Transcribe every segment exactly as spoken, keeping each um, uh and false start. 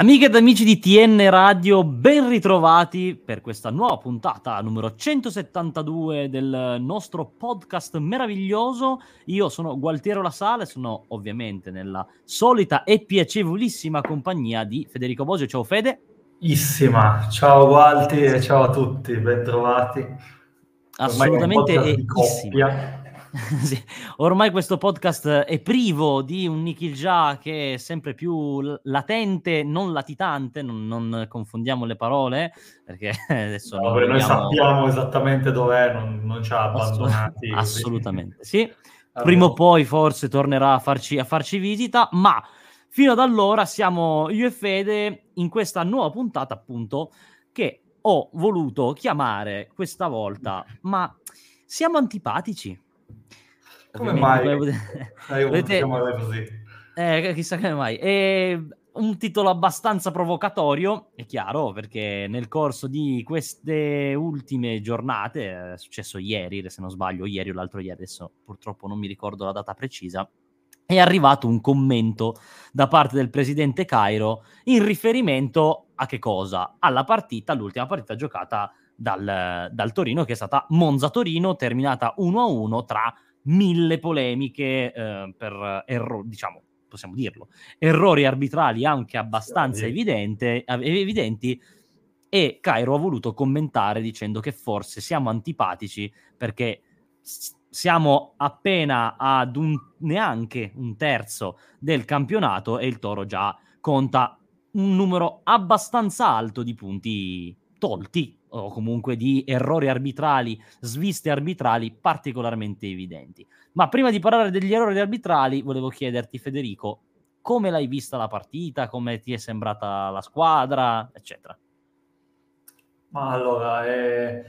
Amiche ed amici di T N Radio, ben ritrovati per questa nuova puntata numero centosettantadue del nostro podcast meraviglioso. Io sono Gualtiero Lasale, sono ovviamente nella solita e piacevolissima compagnia di Federico Bosio. Ciao Fede. Issima. Ciao Gualti e ciao a tutti, bentrovati. Assolutamente e issima. Sì. Ormai questo podcast è privo di un Nikhil che è sempre più latente, non latitante, non, non confondiamo le parole, perché adesso no, noi vediamo... sappiamo esattamente dov'è, non, non ci ha abbandonati. Assolutamente, sì. Prima o poi forse tornerà a farci, a farci visita, ma fino ad allora siamo io e Fede in questa nuova puntata, appunto, che ho voluto chiamare questa volta, ma siamo antipatici. Come mai? Volete... così. Eh, chissà come mai. È un titolo abbastanza provocatorio, è chiaro, perché nel corso di queste ultime giornate, è successo ieri, se non sbaglio, ieri o l'altro ieri, adesso purtroppo non mi ricordo la data precisa, è arrivato un commento da parte del presidente Cairo in riferimento a che cosa? Alla partita, all'ultima partita giocata dal, dal Torino, che è stata Monza-Torino, terminata uno a uno tra... mille polemiche eh, per erro- diciamo, possiamo dirlo, errori arbitrali anche abbastanza evidente, evidenti, e Cairo ha voluto commentare dicendo che forse siamo antipatici perché siamo appena ad un neanche un terzo del campionato e il Toro già conta un numero abbastanza alto di punti tolti, o comunque di errori arbitrali, sviste arbitrali particolarmente evidenti. Ma prima di parlare degli errori arbitrali, volevo chiederti, Federico, come l'hai vista la partita, come ti è sembrata la squadra, eccetera. Ma allora, eh,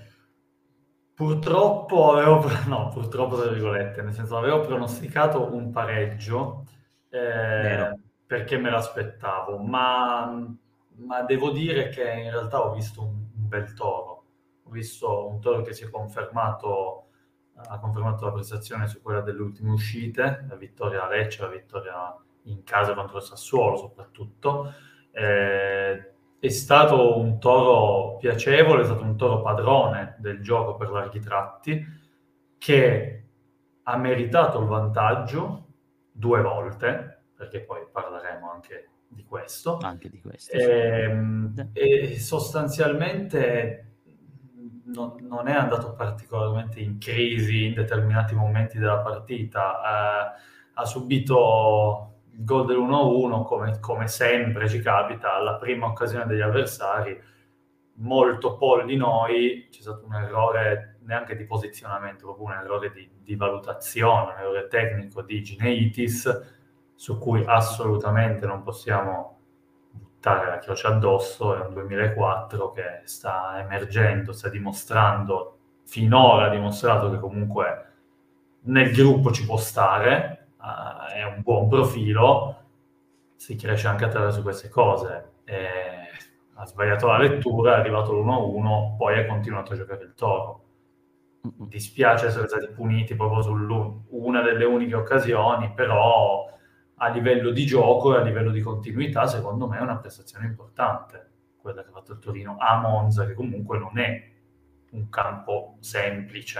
purtroppo avevo, no, purtroppo tra virgolette, nel senso avevo pronosticato un pareggio eh, perché me l'aspettavo, ma, ma devo dire che in realtà ho visto un bel Toro, ho visto un Toro che si è confermato, ha confermato la prestazione su quella delle ultime uscite, la vittoria a Lecce, la vittoria in casa contro il Sassuolo soprattutto, eh, è stato un Toro piacevole, è stato un Toro padrone del gioco per larghi tratti, che ha meritato il vantaggio due volte, perché poi parleremo anche di questo, anche di questo e, sì. E sostanzialmente non, non è andato particolarmente in crisi in determinati momenti della partita, eh, ha subito il gol dell'uno a uno come, come sempre ci capita alla prima occasione degli avversari, molto polli noi, c'è stato un errore neanche di posizionamento, proprio un errore di, di valutazione, un errore tecnico di Gineitis su cui assolutamente non possiamo buttare la chioccia addosso, è un duemilaquattro che sta emergendo, sta dimostrando, finora ha dimostrato che comunque nel gruppo ci può stare, uh, è un buon profilo, si cresce anche attraverso queste cose. E ha sbagliato la lettura, è arrivato l'uno a uno, poi ha continuato a giocare il Toro. Mi dispiace essere stati puniti proprio su una delle uniche occasioni, però... a livello di gioco e a livello di continuità, secondo me è una prestazione importante quella che ha fatto il Torino a Monza, che comunque non è un campo semplice.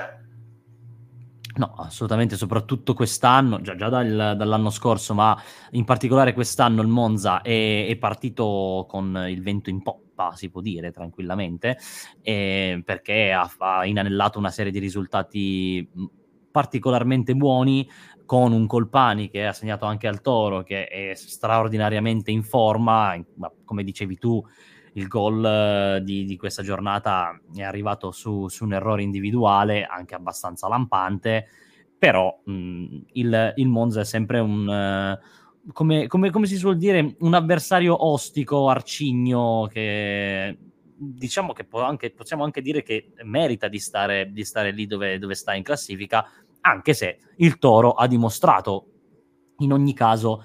No, assolutamente, soprattutto quest'anno, già, già dal, dall'anno scorso, ma in particolare quest'anno il Monza è, è partito con il vento in poppa, si può dire tranquillamente, eh, perché ha, ha inanellato una serie di risultati particolarmente buoni, con un Colpani che ha segnato anche al Toro, che è straordinariamente in forma, ma come dicevi tu il gol di, di questa giornata è arrivato su, su un errore individuale anche abbastanza lampante, però mh, il, il Monza è sempre un uh, come, come, come si suol dire un avversario ostico, arcigno, che diciamo che può anche, possiamo anche dire che merita di stare, di stare lì dove, dove sta in classifica, anche se il Toro ha dimostrato in ogni caso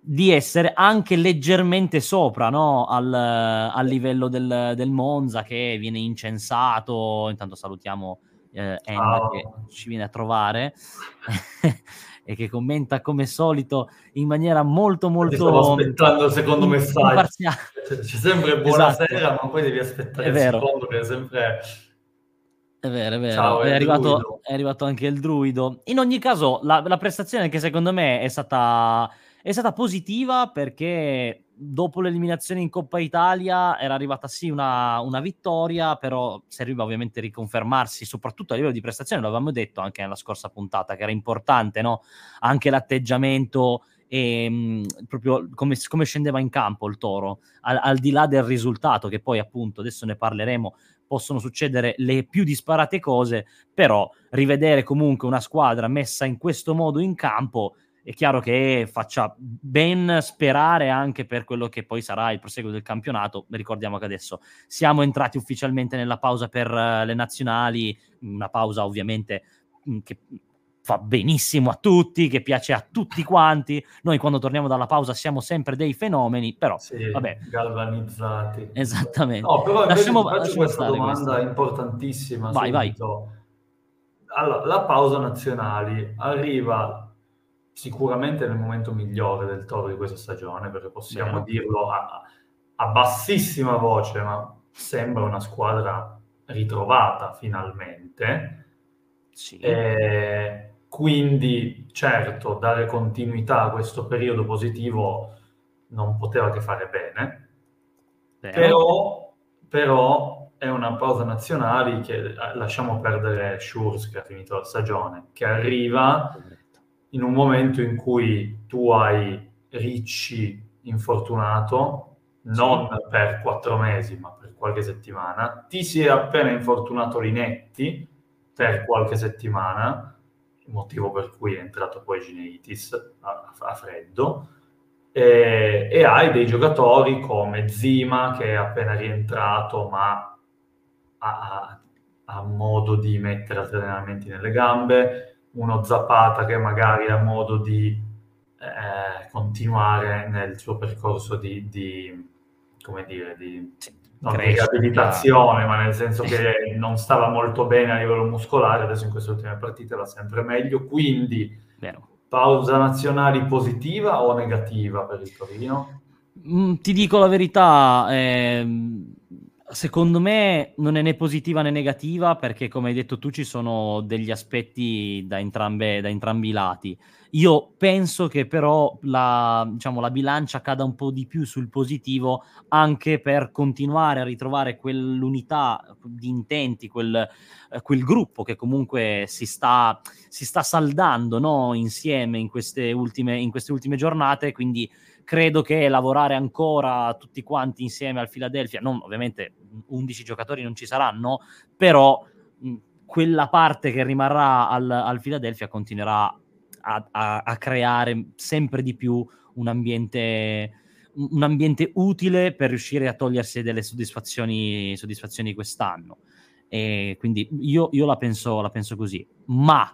di essere anche leggermente sopra, no? al, al livello del, del Monza, che viene incensato. Intanto salutiamo eh, Emma, oh. che ci viene a trovare e che commenta come solito in maniera molto molto... Stavo aspettando il secondo messaggio, c'è, c'è sempre buonasera, esatto. Ma poi devi aspettare il secondo, che è sempre... È vero, è vero. Ciao, è, è, arrivato, è arrivato anche il druido. In ogni caso, la, la prestazione che secondo me è stata, è stata positiva, perché dopo l'eliminazione in Coppa Italia era arrivata sì una, una vittoria, però serviva ovviamente riconfermarsi, soprattutto a livello di prestazione, l'avevamo detto anche nella scorsa puntata, che era importante, no? Anche l'atteggiamento e mh, proprio come, come scendeva in campo il Toro, al, al di là del risultato, che poi appunto adesso ne parleremo, possono succedere le più disparate cose, però rivedere comunque una squadra messa in questo modo in campo è chiaro che faccia ben sperare anche per quello che poi sarà il proseguo del campionato. Ricordiamo che adesso siamo entrati ufficialmente nella pausa per le nazionali, una pausa ovviamente che fa benissimo a tutti, che piace a tutti quanti. Noi quando torniamo dalla pausa siamo sempre dei fenomeni, però sì, vabbè, galvanizzati. Esattamente. No, però lasciamo, faccio questa domanda questa. importantissima. Vai, vai. Allora, la pausa nazionali arriva sicuramente nel momento migliore del Toro di questa stagione, perché possiamo Beh. dirlo a, a bassissima voce, ma sembra una squadra ritrovata finalmente. Sì. Eh, quindi certo, dare continuità a questo periodo positivo non poteva che fare bene, però, però è una pausa nazionali che lasciamo perdere Schurz, che ha finito la stagione, che arriva in un momento in cui tu hai Ricci infortunato, non sì. per quattro mesi ma per qualche settimana, ti si è appena infortunato Linetti per qualche settimana, motivo per cui è entrato poi Gineitis a, a freddo, e, e hai dei giocatori come Zima, che è appena rientrato ma ha, ha modo di mettere allenamenti nelle gambe, uno Zapata che magari ha modo di eh, continuare nel suo percorso di, di come dire, di... non di riabilitazione, ma nel senso che non stava molto bene a livello muscolare, adesso in queste ultime partite va sempre meglio, quindi Vero. pausa nazionali positiva o negativa per il Torino? Mm, ti dico la verità, ehm, secondo me non è né positiva né negativa, perché come hai detto tu ci sono degli aspetti da, entrambe, da entrambi i lati. Io penso che però la, diciamo, la bilancia cada un po' di più sul positivo, anche per continuare a ritrovare quell'unità di intenti, quel, quel gruppo che comunque si sta, si sta saldando, no? Insieme in queste ultime, in queste ultime giornate, quindi credo che lavorare ancora tutti quanti insieme al Philadelphia, non, ovviamente undici giocatori non ci saranno, però mh, quella parte che rimarrà al, al Philadelphia continuerà A, a, a creare sempre di più un ambiente, un ambiente utile per riuscire a togliersi delle soddisfazioni, soddisfazioni quest'anno. E quindi io, io la penso, la penso così, ma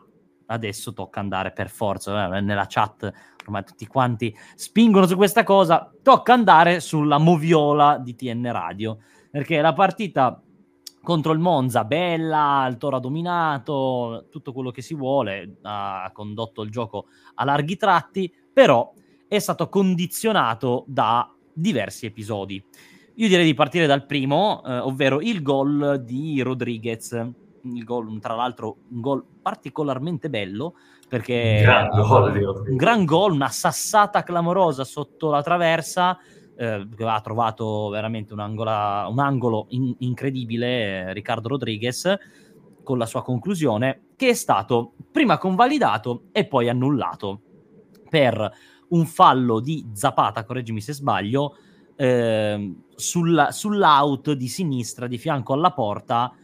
adesso tocca andare per forza, nella chat ormai tutti quanti spingono su questa cosa, tocca andare sulla moviola di T N Radio, perché la partita contro il Monza, bella, il Toro ha dominato, tutto quello che si vuole, ha condotto il gioco a larghi tratti, però è stato condizionato da diversi episodi. Io direi di partire dal primo, eh, ovvero il gol di Rodriguez, il gol, tra l'altro un gol particolarmente bello, perché gran gol, un gran gol, una sassata clamorosa sotto la traversa, Eh, ha trovato veramente un, angola, un angolo in, incredibile eh, Riccardo Rodriguez con la sua conclusione, che è stato prima convalidato e poi annullato per un fallo di Zapata, correggimi se sbaglio, eh, sulla, sull'out di sinistra di fianco alla porta,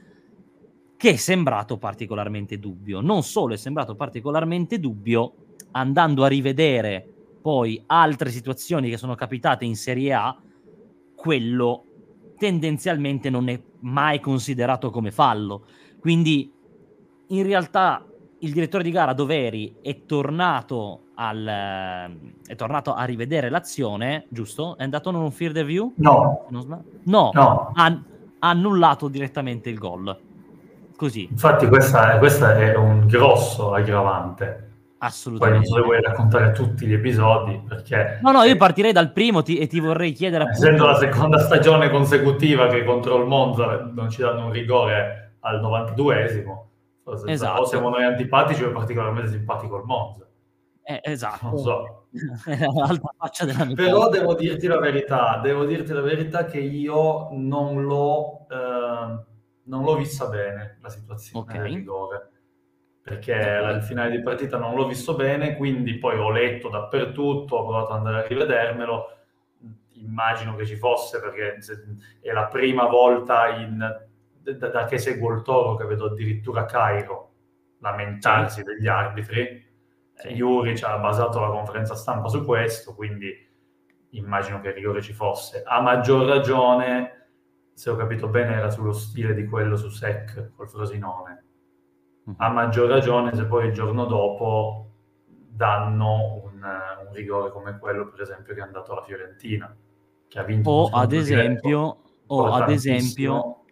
che è sembrato particolarmente dubbio. Non solo è sembrato particolarmente dubbio, andando a rivedere poi altre situazioni che sono capitate in Serie A, quello tendenzialmente non è mai considerato come fallo. Quindi in realtà il direttore di gara Doveri è tornato, al, è tornato a rivedere l'azione, giusto? È andato in un field review? No. No. no. no. Ha annullato direttamente il gol. così. Infatti questa, questa è un grosso aggravante. Assolutamente. Poi non so se vuoi raccontare tutti gli episodi, perché... No, no, io partirei dal primo ti, e ti vorrei chiedere... Appunto... Essendo la seconda stagione consecutiva che contro il Monza non ci danno un rigore al novantaduesimo, esatto. O siamo noi antipatici o è particolarmente simpatico il Monza. Eh, esatto. Non so. L'altra faccia della mia. Però devo dirti la verità, devo dirti la verità che io non l'ho, eh, non l'ho vista bene la situazione okay. del rigore. Perché al finale di partita non l'ho visto bene, quindi poi ho letto dappertutto, ho provato ad andare a rivedermelo, immagino che ci fosse, perché è la prima volta in, da, da che seguo il Toro che vedo addirittura Cairo lamentarsi sì. degli arbitri. Sì. Juric ha basato la conferenza stampa su questo, quindi immagino che il rigore ci fosse. A maggior ragione, se ho capito bene, era sullo stile di quello su Sek col Frosinone. A maggior ragione se poi il giorno dopo danno un, un rigore come quello, per esempio, che è andato alla Fiorentina, che ha vinto o ad esempio o ad esempio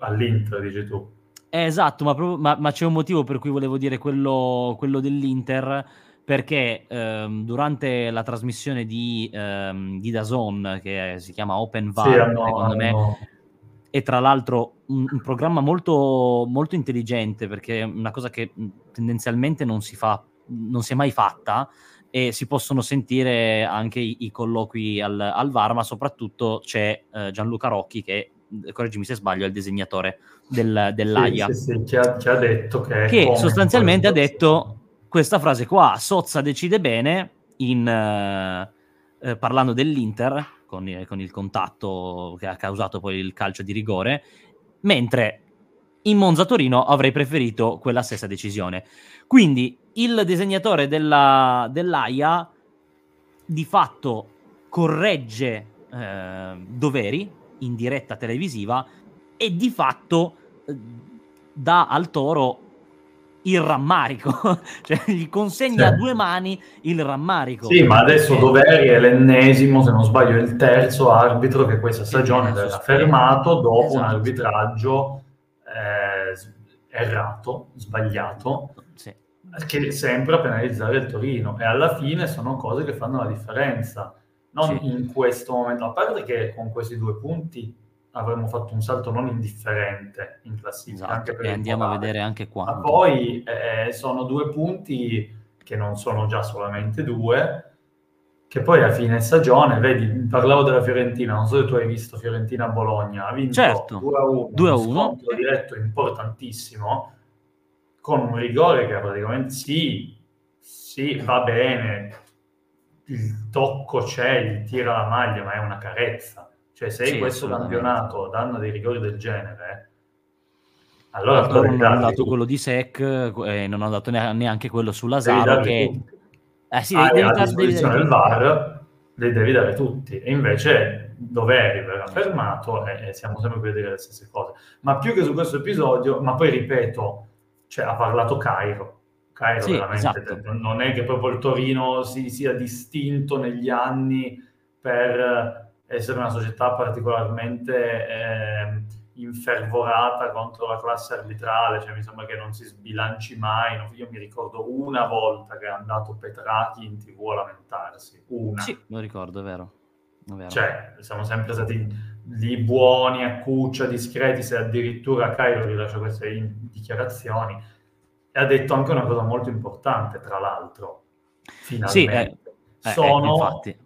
all'Inter, dici tu. Eh, esatto, ma, ma, ma c'è un motivo per cui volevo dire quello, quello dell'Inter, perché ehm, durante la trasmissione di, ehm, di DAZN, che si chiama Open V A R, sì, no, secondo no. me e tra l'altro un, un programma molto, molto intelligente, perché è una cosa che tendenzialmente non si fa, non si è mai fatta, e si possono sentire anche i, i colloqui al, al V A R, ma soprattutto c'è eh, Gianluca Rocchi che, correggimi se sbaglio, è il disegnatore del, dell'AIA. Sì, sì, sì, che, ha, che ha detto che... Che sostanzialmente ha detto questa frase qua, Sozza decide bene, in, eh, eh, parlando dell'Inter... con il contatto che ha causato poi il calcio di rigore, mentre in Monza Torino avrei preferito quella stessa decisione. Quindi il disegnatore della, dell'AIA di fatto corregge eh, Doveri in diretta televisiva e di fatto eh, dà al Toro il rammarico, cioè gli consegna sì. a due mani il rammarico. Sì, ma adesso Doveri è l'ennesimo, se non sbaglio, è il terzo arbitro che questa stagione verrà fermato dopo esatto. un arbitraggio eh, errato, sbagliato, sì. che sembra penalizzare il Torino. E alla fine sono cose che fanno la differenza, non sì. in questo momento, a parte che con questi due punti avremmo fatto un salto non indifferente in classifica, esatto, anche per e andiamo a vedere anche qua. Ma poi eh, sono due punti che non sono già solamente due, che poi a fine stagione, vedi, parlavo della Fiorentina, non so se tu hai visto Fiorentina-Bologna, ha vinto certo. due a uno, uno scontro diretto importantissimo, con un rigore che praticamente sì, sì, va bene, il tocco c'è, il tira la maglia, ma è una carezza. Cioè, se sì, questo campionato danno dei rigori del genere, allora non hanno dato tutto. Quello di Sek, eh, non hanno dato neanche quello sulla Sala, che eh, sì, ah, devi a disposizione del V A R, li devi dare tutti, e invece Doveri verrà fermato e, e siamo sempre qui a dire le stesse cose. Ma più che su questo episodio, ma poi ripeto, cioè, ha parlato Cairo. Cairo sì, veramente esatto. non è che proprio il Torino si sia distinto negli anni per essere una società particolarmente eh, infervorata contro la classe arbitrale, cioè mi sembra che non si sbilanci mai. Io mi ricordo una volta che è andato Petrachi in tv a lamentarsi, una. Sì, lo ricordo, è vero. È vero. Cioè, siamo sempre stati lì buoni, a cuccia, discreti, se addirittura Cairo rilascia queste in- dichiarazioni. E ha detto anche una cosa molto importante, tra l'altro. Finalmente. Sì, eh, eh, sono... Eh, infatti...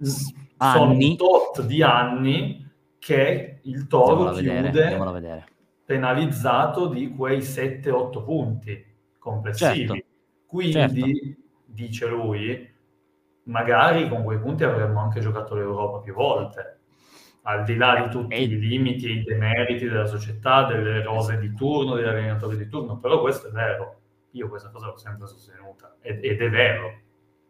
S- Anni. Sono un tot di anni che il Toro vedere, chiude penalizzato di quei sette otto punti complessivi. Certo, Quindi, certo. dice lui, magari con quei punti avremmo anche giocato l'Europa più volte, al di là di tutti e... i limiti e i demeriti della società, delle rose di turno, degli allenatori di turno, però questo è vero. Io questa cosa l'ho sempre sostenuta, ed, ed è vero.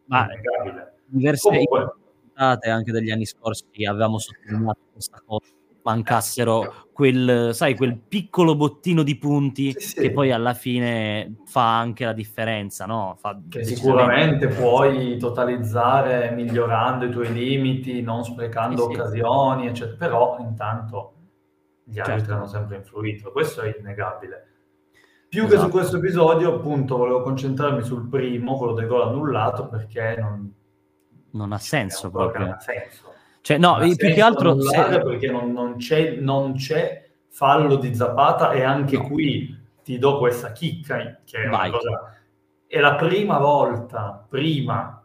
Ma è innegabile. Diverse... Comunque, anche dagli anni scorsi avevamo sottolineato questa cosa, mancassero quel, sai, quel piccolo bottino di punti sì, sì. che poi alla fine fa anche la differenza, no? Fa che sicuramente puoi totalizzare migliorando i tuoi limiti, non sprecando sì, occasioni, sì. eccetera, però intanto gli certo. altri hanno sempre influito, questo è innegabile. Più esatto. che su questo episodio, appunto, volevo concentrarmi sul primo, quello del gol annullato, perché non, non ha senso proprio. Non ha senso. Cioè, no, più che altro se... perché non, non, c'è, non c'è fallo di Zapata, e anche no. qui ti do questa chicca, che è, una cosa... è la prima volta prima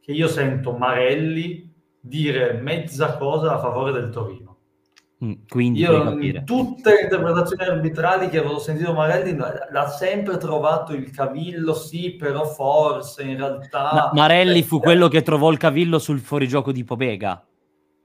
che io sento Marelli dire mezza cosa a favore del Torino. Mm, quindi io in tutte le interpretazioni arbitrali che avevo sentito Marelli l'ha sempre trovato il cavillo, sì, però forse in realtà... Ma Marelli fu quello che trovò il cavillo sul fuorigioco di Pobega.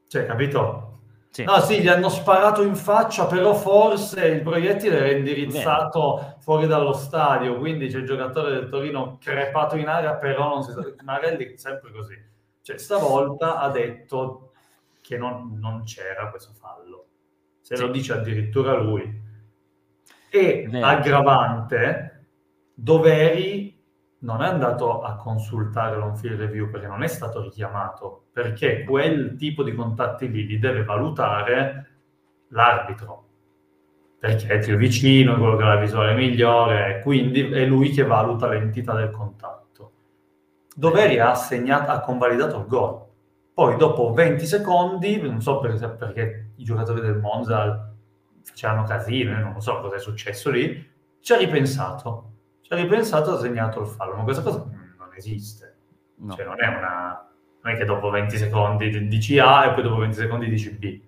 Cioè, capito? Sì. No, sì, gli hanno sparato in faccia, però forse il proiettile era indirizzato Bene. fuori dallo stadio, quindi c'è il giocatore del Torino crepato in aria, però non si sa... Marelli sempre così. Cioè, stavolta ha detto che non, non c'era questo fallo. Se sì. lo dice addirittura lui. E, Bene. aggravante, Doveri non è andato a consultare l'on field review perché non è stato richiamato, perché quel tipo di contatti lì li deve valutare l'arbitro, perché è più vicino, è quello che ha la visuale migliore, quindi è lui che valuta l'entità del contatto. Doveri ha segnato, ha convalidato il gol, poi dopo venti secondi, non so perché, perché i giocatori del Monza facevano casino, non so cosa è successo lì, ci ha ripensato. Ci ha ripensato e ha segnato il fallo, ma questa cosa non esiste. No. Cioè, non è una. Non è che dopo venti secondi dici A e poi dopo venti secondi dici B.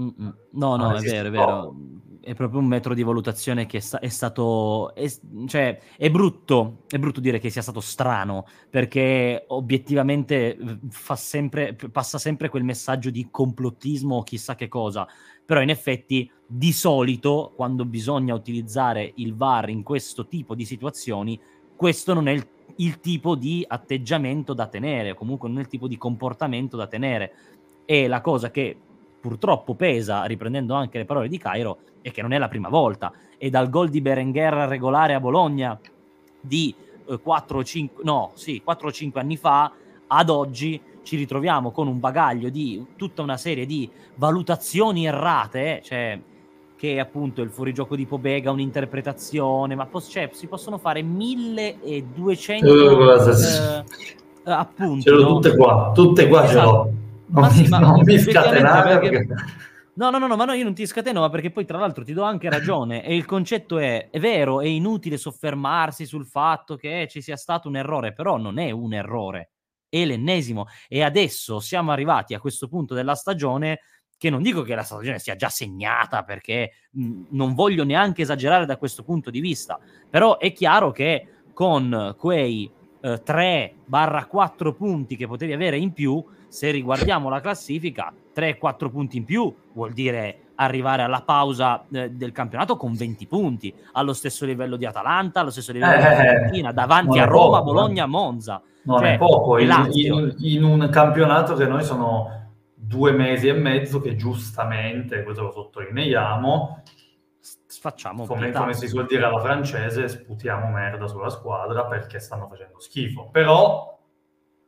Mm-mm. No, non no, è vero, è vero. È proprio un metro di valutazione che è stato. È, cioè, è brutto. È brutto dire che sia stato strano, perché obiettivamente fa sempre, passa sempre quel messaggio di complottismo o chissà che cosa. Però in effetti di solito quando bisogna utilizzare il V A R in questo tipo di situazioni, questo non è il, il tipo di atteggiamento da tenere, comunque non è il tipo di comportamento da tenere. E la cosa che purtroppo pesa, riprendendo anche le parole di Cairo, è che non è la prima volta, e dal gol di Berenguer regolare a Bologna di eh, quattro o cinque no, sì, quattro o cinque anni fa ad oggi ci ritroviamo con un bagaglio di tutta una serie di valutazioni errate, cioè che appunto il fuorigioco di Pobega, un'interpretazione, ma pos- cioè, si possono fare milleduecento eh, appunto. Ce l'ho no? tutte qua, tutte qua esatto. ce l'ho. Non ma mi, ma non mi scatenare perché... No, no, no, no, ma no, io non ti scateno, ma perché poi tra l'altro ti do anche ragione, e il concetto è, è vero, è inutile soffermarsi sul fatto che ci sia stato un errore, però non è un errore. È l'ennesimo, e adesso siamo arrivati a questo punto della stagione che non dico che la stagione sia già segnata, perché mh, non voglio neanche esagerare da questo punto di vista, però è chiaro che con quei eh, tre quattro punti che potevi avere in più, se riguardiamo la classifica, tre quattro punti in più vuol dire arrivare alla pausa eh, del campionato con venti punti, allo stesso livello di Atalanta, allo stesso livello eh, di Fiorentina, davanti a Roma, poco, Bologna, Monza. Non cioè, è poco, in, in, in un campionato che noi sono due mesi e mezzo che giustamente, questo lo sottolineiamo, facciamo come, come si suol dire alla francese, sputiamo merda sulla squadra perché stanno facendo schifo. Però,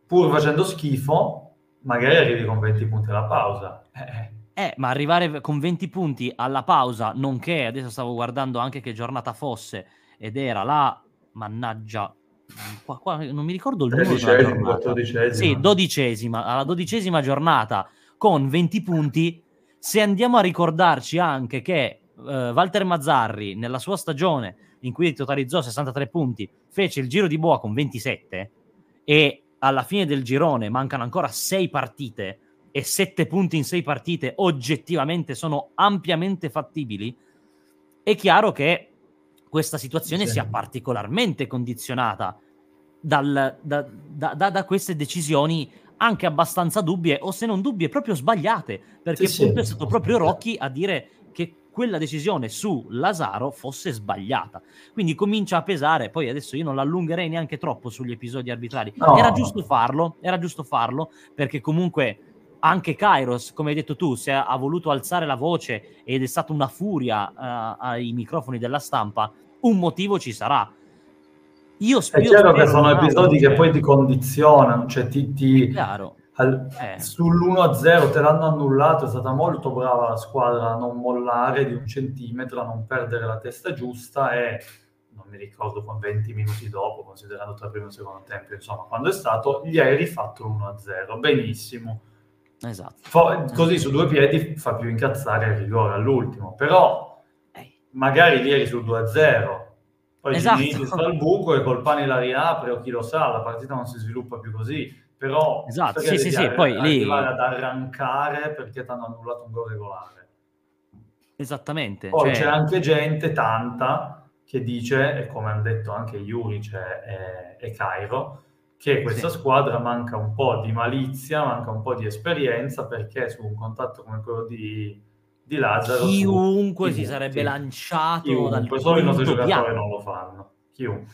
pur facendo schifo, magari arrivi con venti punti alla pausa. Eh. Eh, ma arrivare con venti punti alla pausa, nonché, adesso stavo guardando anche che giornata fosse, ed era la, mannaggia, qua, qua, non mi ricordo il numero della giornata. dodicesima. Sì, dodicesima, alla dodicesima giornata, con venti punti, se andiamo a ricordarci anche che eh, Walter Mazzarri, nella sua stagione, in cui totalizzò sessantatré punti, fece il giro di boa con ventisette, e alla fine del girone mancano ancora sei partite, e sette punti in sei partite oggettivamente sono ampiamente fattibili, è chiaro che questa situazione sì. sia particolarmente condizionata dal, da, da, da, da queste decisioni anche abbastanza dubbie, o se non dubbie proprio sbagliate, perché sì, appunto sì. è stato proprio Rocchi a dire che quella decisione su Lazaro fosse sbagliata, quindi comincia a pesare. Poi adesso io non l'allungherei neanche troppo sugli episodi arbitrali, no. era giusto farlo, era giusto farlo perché comunque anche Kairos, come hai detto tu, se ha, ha voluto alzare la voce ed è stata una furia uh, ai microfoni della stampa, un motivo ci sarà. Io sp- è chiaro che sono episodi che poi ti condizionano, cioè ti, ti al, eh. sull'uno a zero te l'hanno annullato, è stata molto brava la squadra a non mollare di un centimetro, a non perdere la testa giusta, e non mi ricordo, con venti minuti dopo, considerando tra primo e secondo tempo, insomma, quando è stato, gli hai rifatto uno a zero, benissimo. Esatto. Fa, così su due piedi fa più incazzare il rigore all'ultimo, però magari lì eri sul due a zero, poi esatto. Gineitis fa il buco e Colpani la riapre, o chi lo sa, la partita non si sviluppa più così. Però esatto, sì, sì, sì, poi lì ad arrancare perché ti hanno annullato un gol regolare. Esattamente. Poi cioè... c'è anche gente, tanta, che dice, e come hanno detto anche Juric e, e Cairo, che questa sì. squadra manca un po' di malizia, manca un po' di esperienza, perché su un contatto come quello di, di Lazzaro... Chiunque si sarebbe lanciato chiunque, dal punto solo i nostri giocatori non lo fanno. Chiunque.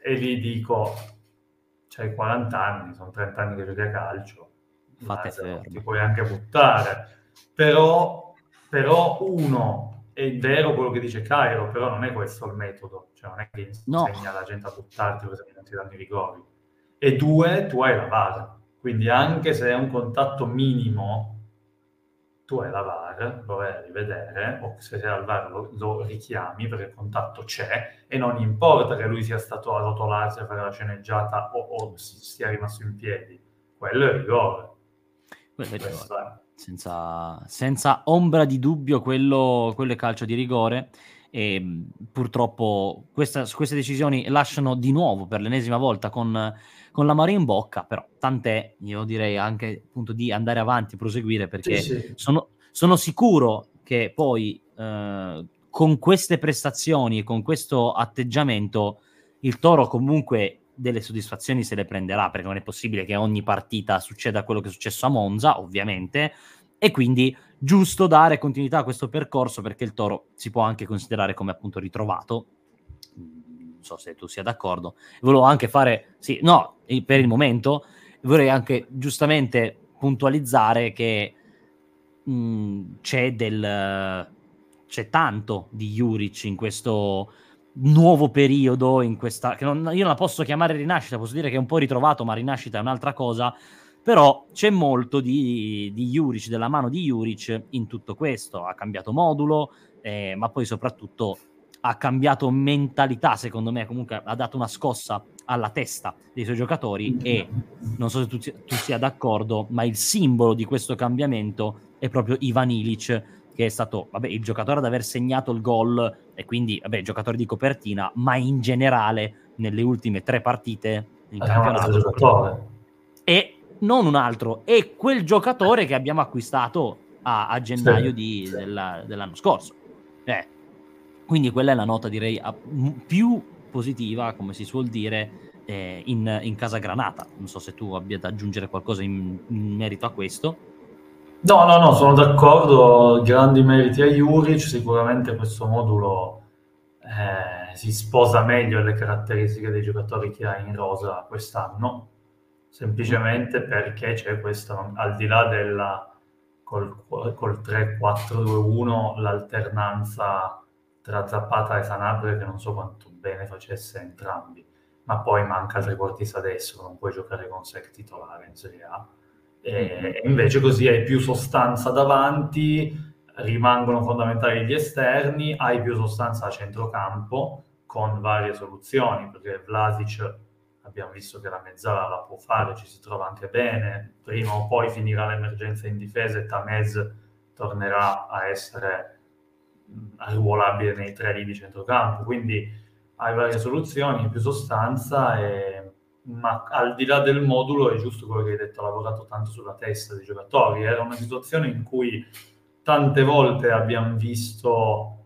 E lì dico... C'hai quaranta anni, sono trenta anni che giochi a calcio, Lazzaro, ti puoi anche buttare. Però, però uno, è vero quello che dice Cairo, però non è questo il metodo. Cioè non è che insegna no. la gente a buttarti perché non ti danno i rigori. E due, tu hai la V A R. Quindi anche se è un contatto minimo, tu hai la V A R, lo vai a rivedere, o se sei al V A R lo, lo richiami, perché il contatto c'è, e non importa che lui sia stato a rotolarsi a fare la sceneggiata o, o sia rimasto in piedi. Quello è il rigore. Quello è rigore. Senza, senza ombra di dubbio, quello, quello è calcio di rigore. E purtroppo questa, queste decisioni lasciano di nuovo per l'ennesima volta con, con l'amaro in bocca, però tant'è, io direi anche appunto di andare avanti, proseguire, perché sì, sì. Sono, sono sicuro che poi eh, con queste prestazioni e con questo atteggiamento il Toro comunque delle soddisfazioni se le prenderà, perché non è possibile che ogni partita succeda quello che è successo a Monza, ovviamente, e quindi giusto dare continuità a questo percorso, perché il Toro si può anche considerare come appunto ritrovato. Non so se tu sia d'accordo. Volevo anche fare, sì, no, per il momento vorrei anche giustamente puntualizzare che mh, c'è del c'è tanto di Juric in questo nuovo periodo, in questa che non, io non la posso chiamare rinascita, posso dire che è un po' ritrovato, ma rinascita è un'altra cosa. Però c'è molto di, di Juric, della mano di Juric in tutto questo. Ha cambiato modulo, eh, ma poi soprattutto ha cambiato mentalità, secondo me. Comunque ha dato una scossa alla testa dei suoi giocatori e non so se tu, tu sia d'accordo, ma il simbolo di questo cambiamento è proprio Ivan Ilić, che è stato vabbè, il giocatore ad aver segnato il gol e quindi vabbè, giocatore di copertina, ma in generale nelle ultime tre partite in campionato. E non un altro, è quel giocatore che abbiamo acquistato a, a gennaio sì, di, sì. Della, dell'anno scorso. Eh, quindi quella è la nota, direi, a, m- più positiva, come si suol dire, eh, in, in casa Granata. Non so se tu abbia da aggiungere qualcosa in, in merito a questo. No, no, no, sono d'accordo. Grandi meriti a Juric. Sicuramente questo modulo eh, si sposa meglio alle caratteristiche dei giocatori che ha in rosa quest'anno. Semplicemente perché c'è questo, al di là della col, col tre quattro due uno, l'alternanza tra Zapata e Sanabria, che non so quanto bene facesse entrambi, ma poi manca il trequartista destro, non puoi giocare con Sek titolare in Serie A, e invece così hai più sostanza davanti, rimangono fondamentali gli esterni, hai più sostanza a centrocampo con varie soluzioni, perché Vlasic abbiamo visto che la mezzala la può fare, ci si trova anche bene, prima o poi finirà l'emergenza in difesa e Tamez tornerà a essere arruolabile nei tre lì di centrocampo, quindi hai varie soluzioni, più sostanza, e... ma al di là del modulo è giusto quello che hai detto, ha lavorato tanto sulla testa dei giocatori, era una situazione in cui tante volte abbiamo visto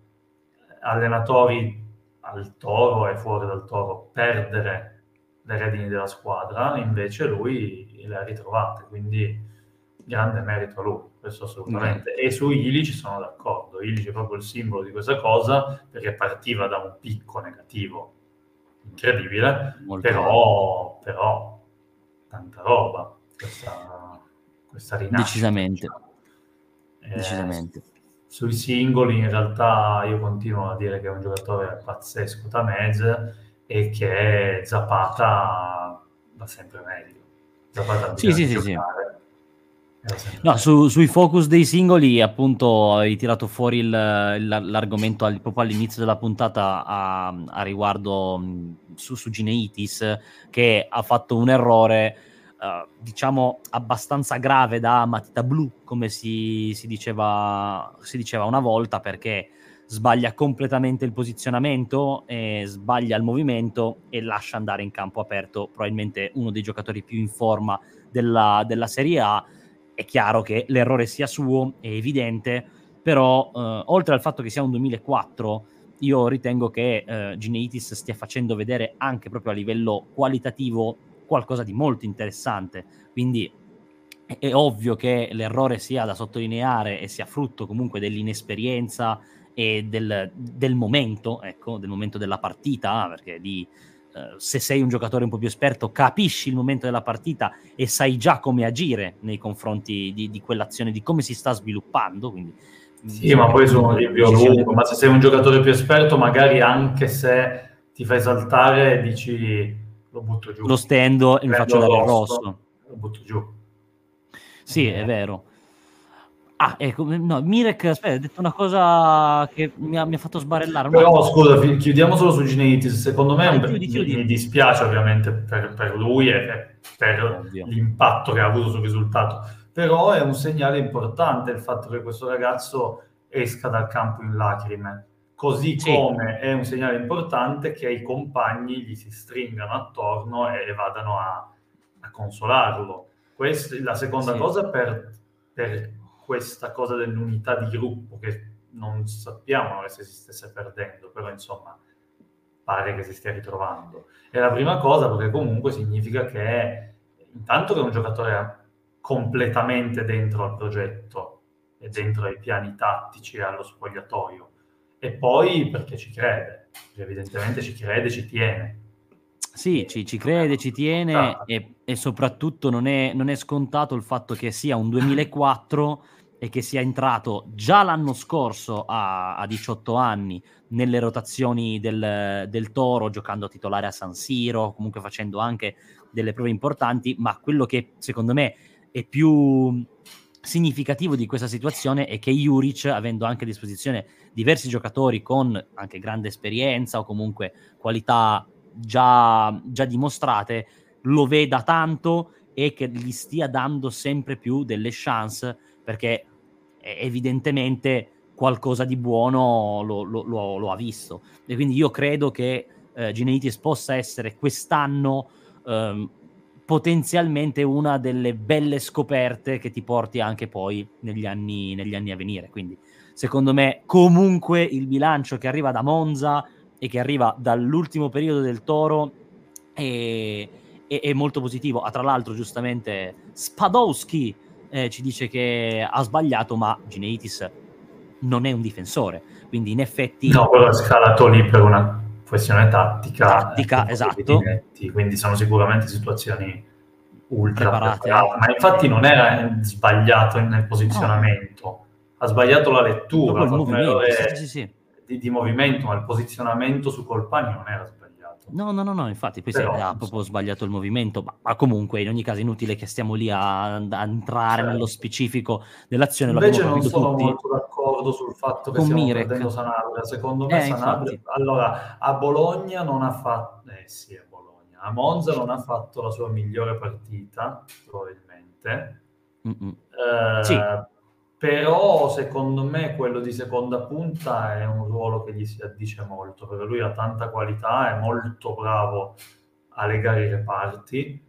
allenatori al Toro e fuori dal Toro perdere le redini della squadra, invece lui le ha ritrovate, quindi grande merito a lui, questo assolutamente. Mm. E su Ilić sono d'accordo, Ilić è proprio il simbolo di questa cosa, perché partiva da un picco negativo incredibile, molto però, però tanta roba questa, questa rinascita. Decisamente. Diciamo. Decisamente. Eh, sui singoli in realtà io continuo a dire che è un giocatore pazzesco, Tamez, e che Zapata va sempre meglio. Zapata sì, sì, sì, sì. No, su, sui focus dei singoli appunto hai tirato fuori il, l'argomento al, proprio all'inizio della puntata a, a riguardo su, su Gineitis, che ha fatto un errore eh, diciamo abbastanza grave da matita blu, come si, si, diceva, si diceva una volta, perché sbaglia completamente il posizionamento, eh, sbaglia il movimento e lascia andare in campo aperto probabilmente uno dei giocatori più in forma della, della Serie A. È chiaro che l'errore sia suo, è evidente, però eh, oltre al fatto che sia un duemilaquattro, io ritengo che eh, Gineitis stia facendo vedere anche proprio a livello qualitativo qualcosa di molto interessante, quindi è, è ovvio che l'errore sia da sottolineare e sia frutto comunque dell'inesperienza e del, del momento, ecco, del momento della partita, perché di... se sei un giocatore un po' più esperto capisci il momento della partita e sai già come agire nei confronti di, di quell'azione, di come si sta sviluppando, quindi sì, ma poi sono di più lungo, ma se sei un giocatore più esperto magari anche se ti fai saltare dici lo butto giù, lo stendo e mi faccio dare il rosso, lo butto giù, sì, eh. È vero. Ah, ecco, no, Mirek, aspetta, ha detto una cosa che mi ha, mi ha fatto sbarellare. Però no, scusa, chiudiamo solo su Gineitis. Secondo me un, chiudi, chiudi. mi dispiace ovviamente per, per lui e per Oddio. l'impatto che ha avuto sul risultato. Però è un segnale importante il fatto che questo ragazzo esca dal campo in lacrime. Così sì. come è un segnale importante che i compagni gli si stringano attorno e vadano a, a consolarlo. Questa è la seconda sì. cosa per... per questa cosa dell'unità di gruppo che non sappiamo se si stesse perdendo, però insomma pare che si stia ritrovando. È la prima cosa, perché comunque significa che intanto che è un giocatore completamente dentro al progetto e dentro ai piani tattici e allo spogliatoio, e poi perché ci crede, evidentemente ci crede, ci tiene. Sì, ci, ci crede, ci tiene e, e soprattutto non è, non è scontato il fatto che sia un duemilaquattro e che sia entrato già l'anno scorso a, a diciotto anni nelle rotazioni del, del Toro, giocando titolare a San Siro, comunque facendo anche delle prove importanti, ma quello che secondo me è più significativo di questa situazione è che Juric, avendo anche a disposizione diversi giocatori con anche grande esperienza o comunque qualità Già, già dimostrate, lo veda tanto e che gli stia dando sempre più delle chance, perché evidentemente qualcosa di buono lo, lo, lo, lo ha visto, e quindi io credo che eh, Gineitis possa essere quest'anno ehm, potenzialmente una delle belle scoperte che ti porti anche poi negli anni, negli anni a venire. Quindi secondo me comunque il bilancio che arriva da Monza e che arriva dall'ultimo periodo del Toro è, è, è molto positivo. Ah, tra l'altro giustamente Spadowski eh, ci dice che ha sbagliato, ma Gineitis non è un difensore, quindi in effetti no, quello è scalato lì per una questione tattica, tattica eh, esatto, Linetty, quindi sono sicuramente situazioni ultra preparate, preparate. Ma infatti non era sbagliato nel posizionamento, no. Ha sbagliato la lettura, Di, di movimento, ma il posizionamento su Colpani non era sbagliato. No, no, no, no, infatti poi Però, si ha proprio sbagliato il movimento, ma, ma comunque in ogni caso è inutile che stiamo lì a, a entrare sì. nello specifico dell'azione. Invece non sono tutti. molto d'accordo sul fatto che Con stiamo Mirek. perdendo Sanabria. Secondo me eh, Sanabria... Infatti. Allora, a Bologna non ha fatto... Eh sì, a Bologna. A Monza non ha fatto la sua migliore partita, probabilmente. Eh, sì. Però secondo me quello di seconda punta è un ruolo che gli si addice molto, perché lui ha tanta qualità, è molto bravo a legare i reparti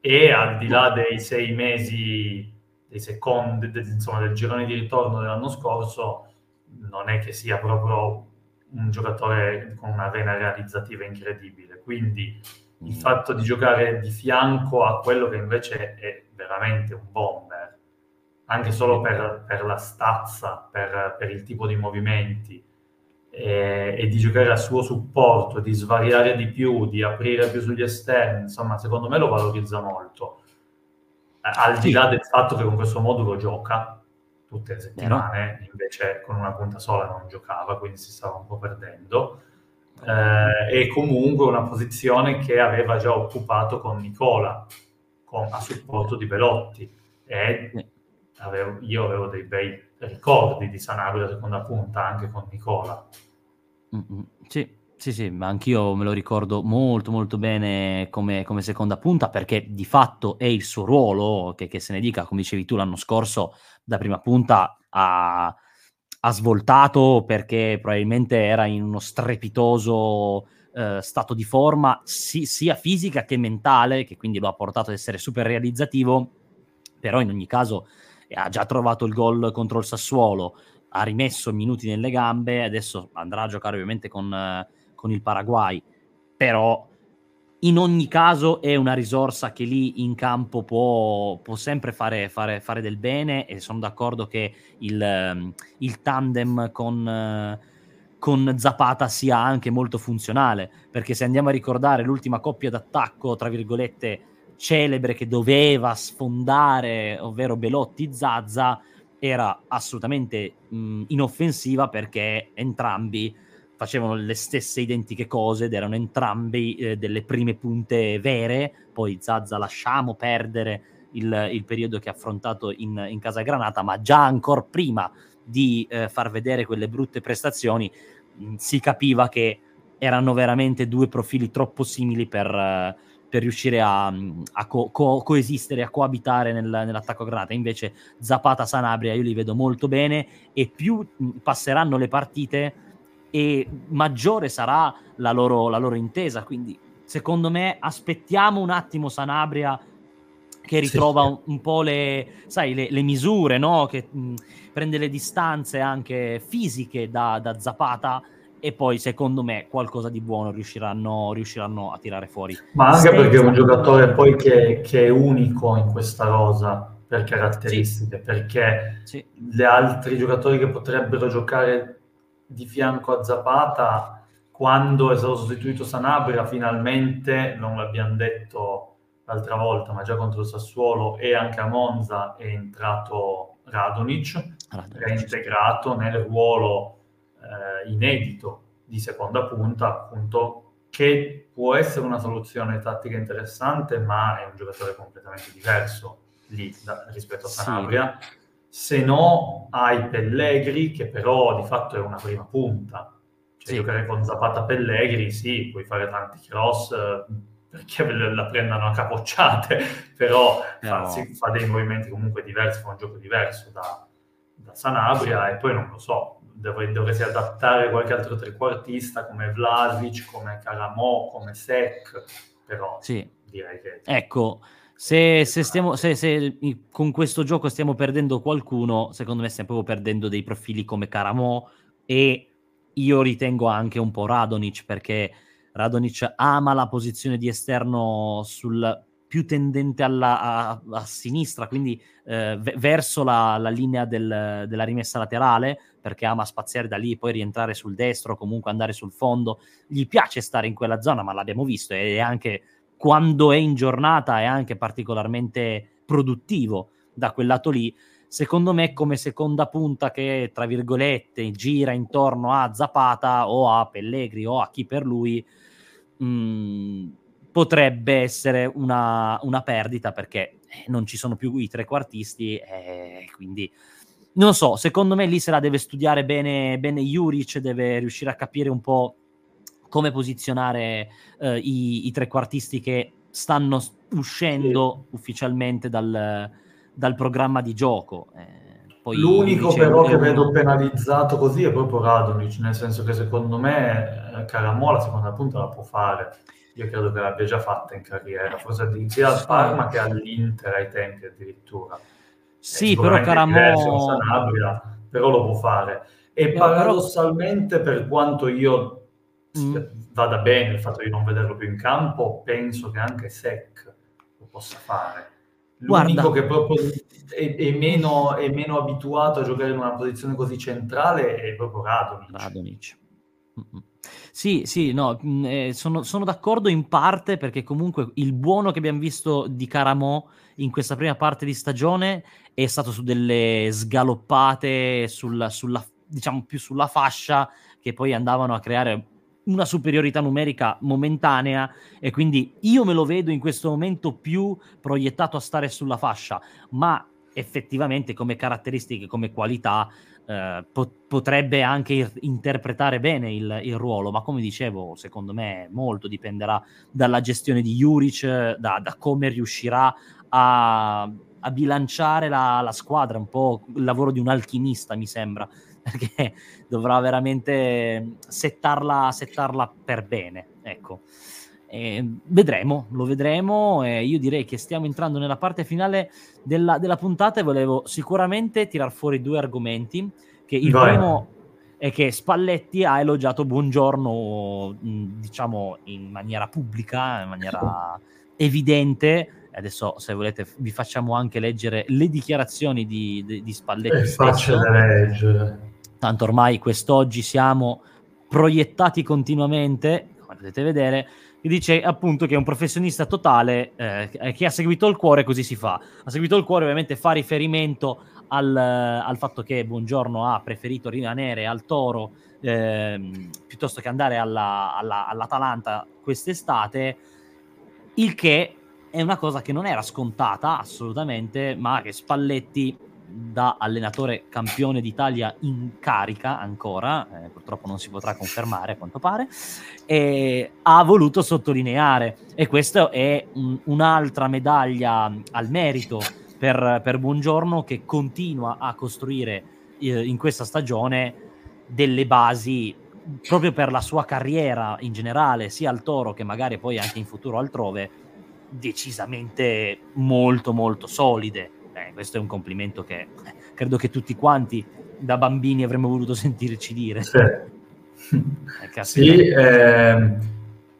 e al di là dei sei mesi, dei secondi, de, insomma del girone di ritorno dell'anno scorso, non è che sia proprio un giocatore con un'arena realizzativa incredibile. Quindi il fatto di giocare di fianco a quello che invece è veramente un bomber, anche solo per, per la stazza, per, per il tipo di movimenti, e, e di giocare a suo supporto, di svariare di più, di aprire più sugli esterni, insomma, secondo me lo valorizza molto. Al sì. di là del fatto che con questo modulo gioca tutte le settimane, eh no. invece con una punta sola non giocava, quindi si stava un po' perdendo, eh, e comunque una posizione che aveva già occupato con Nicola, con, a supporto di Belotti. e avevo, io avevo dei bei ricordi di Sanabria seconda punta anche con Nicola. Mm-hmm. Sì. Sì, sì, ma anch'io me lo ricordo molto molto bene come, come seconda punta, perché di fatto è il suo ruolo, che, che se ne dica, come dicevi tu l'anno scorso, da prima punta ha, ha svoltato, perché probabilmente era in uno strepitoso eh, stato di forma, si, sia fisica che mentale, che quindi lo ha portato ad essere super realizzativo, però in ogni caso ha già trovato il gol contro il Sassuolo, ha rimesso minuti nelle gambe, adesso andrà a giocare ovviamente con... Eh, con il Paraguay, però in ogni caso è una risorsa che lì in campo può, può sempre fare, fare, fare del bene, e sono d'accordo che il, il tandem con, con Zapata sia anche molto funzionale, perché se andiamo a ricordare l'ultima coppia d'attacco, tra virgolette, celebre che doveva sfondare, ovvero Belotti-Zazza, era assolutamente mh, inoffensiva, perché entrambi facevano le stesse identiche cose ed erano entrambi eh, delle prime punte vere. Poi Zazza lasciamo perdere il, il periodo che ha affrontato in, in casa Granata, ma già ancora prima di eh, far vedere quelle brutte prestazioni mh, si capiva che erano veramente due profili troppo simili per, uh, per riuscire a, a co- co- coesistere, a coabitare nel, nell'attacco Granata. Invece Zapata-Sanabria io li vedo molto bene, e più mh, passeranno le partite e maggiore sarà la loro, la loro intesa, quindi secondo me aspettiamo un attimo Sanabria che ritrova sì, un, un po' le, sai, le, le misure, no? Che mh, prende le distanze anche fisiche da, da Zapata, e poi secondo me qualcosa di buono riusciranno, riusciranno a tirare fuori. Ma anche senza... perché è un giocatore poi che, che è unico in questa rosa per caratteristiche, sì. Perché sì. Gli altri giocatori che potrebbero giocare di fianco a Zapata, quando è stato sostituito Sanabria, finalmente, non l'abbiamo detto l'altra volta, ma già contro il Sassuolo e anche a Monza è entrato Radonjić, reintegrato nel ruolo eh, inedito di seconda punta, appunto, che può essere una soluzione tattica interessante, ma è un giocatore completamente diverso lì da, rispetto a Sanabria. Sì. Se no hai Pellegri, che però di fatto è una prima punta, cioè sì. Giocare con Zapata Pellegri, sì, puoi fare tanti cross eh, perché la prendano a capocciate, però no. fa, si, fa dei movimenti comunque diversi, fa un gioco diverso da, da Sanabria, sì. E poi non lo so, dov- dovresti adattare qualche altro trequartista come Vlasic, come Karamo, come Sek, però sì. Direi che... Ecco... Se, se, stiamo, se, se con questo gioco stiamo perdendo qualcuno, secondo me stiamo proprio perdendo dei profili come Karamo, e io ritengo anche un po' Radonjić, perché Radonjić ama la posizione di esterno sul, più tendente alla, a, a sinistra, quindi eh, v- verso la, la linea del, della rimessa laterale, perché ama spaziare da lì, poi rientrare sul destro, comunque andare sul fondo, gli piace stare in quella zona, ma l'abbiamo visto, e anche... quando è in giornata è anche particolarmente produttivo da quel lato lì. Secondo me come seconda punta che, tra virgolette, gira intorno a Zapata o a Pellegri o a chi per lui, mh, potrebbe essere una, una perdita, perché non ci sono più i trequartisti, eh, quindi non so, secondo me lì se la deve studiare bene, bene Juric, deve riuscire a capire un po' come posizionare eh, i, i trequartisti che stanno uscendo sì. ufficialmente dal, dal programma di gioco. Eh, poi l'unico dice, però che un... vedo penalizzato così è proprio Radonjić, nel senso che secondo me Karamo la seconda punta la può fare. Io credo che l'abbia già fatta in carriera, forse sia al Parma che all'Inter ai tempi addirittura. Sì, però Karamo... Sanabria, però lo può fare. E però, paradossalmente, però... per quanto io... vada bene il fatto di non vederlo più in campo, penso che anche Sek lo possa fare. L'unico Guarda. Che proprio è, è, meno, è meno abituato a giocare in una posizione così centrale è proprio Radonjić. Radonjić. Sì, sì, no, eh, sono, sono d'accordo in parte, perché comunque il buono che abbiamo visto di Karamo in questa prima parte di stagione è stato su delle sgaloppate sulla, sulla, diciamo più sulla fascia, che poi andavano a creare una superiorità numerica momentanea, e quindi io me lo vedo in questo momento più proiettato a stare sulla fascia, ma effettivamente come caratteristiche, come qualità, eh, po- potrebbe anche ir- interpretare bene il, il ruolo, ma come dicevo, secondo me molto dipenderà dalla gestione di Juric, da, da come riuscirà a, a bilanciare la, la squadra, un po' il lavoro di un alchimista, mi sembra, perché dovrà veramente settarla, settarla per bene, ecco. Eh, vedremo, lo vedremo. Eh, io direi che stiamo entrando nella parte finale della, della puntata e volevo sicuramente tirar fuori due argomenti. Che il Vai. primo è che Spalletti ha elogiato Buongiorno, diciamo, in maniera pubblica, in maniera evidente. Adesso, se volete, vi facciamo anche leggere le dichiarazioni di, di, di Spalletti. È facile da leggere. Tanto ormai quest'oggi siamo proiettati continuamente, come potete vedere. Dice appunto che è un professionista totale, eh, che ha seguito il cuore, così si fa. Ha seguito il cuore, ovviamente fa riferimento al, al fatto che Buongiorno ha preferito rimanere al Toro eh, piuttosto che andare alla, alla, all'Atalanta quest'estate, il che è una cosa che non era scontata assolutamente, ma che Spalletti, da allenatore campione d'Italia in carica ancora, eh, purtroppo non si potrà confermare a quanto pare, e ha voluto sottolineare, e questa è un, un'altra medaglia al merito per, per Buongiorno, che continua a costruire eh, in questa stagione delle basi proprio per la sua carriera in generale, sia al Toro che magari poi anche in futuro altrove, decisamente molto molto solide. Eh, questo è un complimento che eh, credo che tutti quanti da bambini avremmo voluto sentirci dire. Sì, eh, sì eh,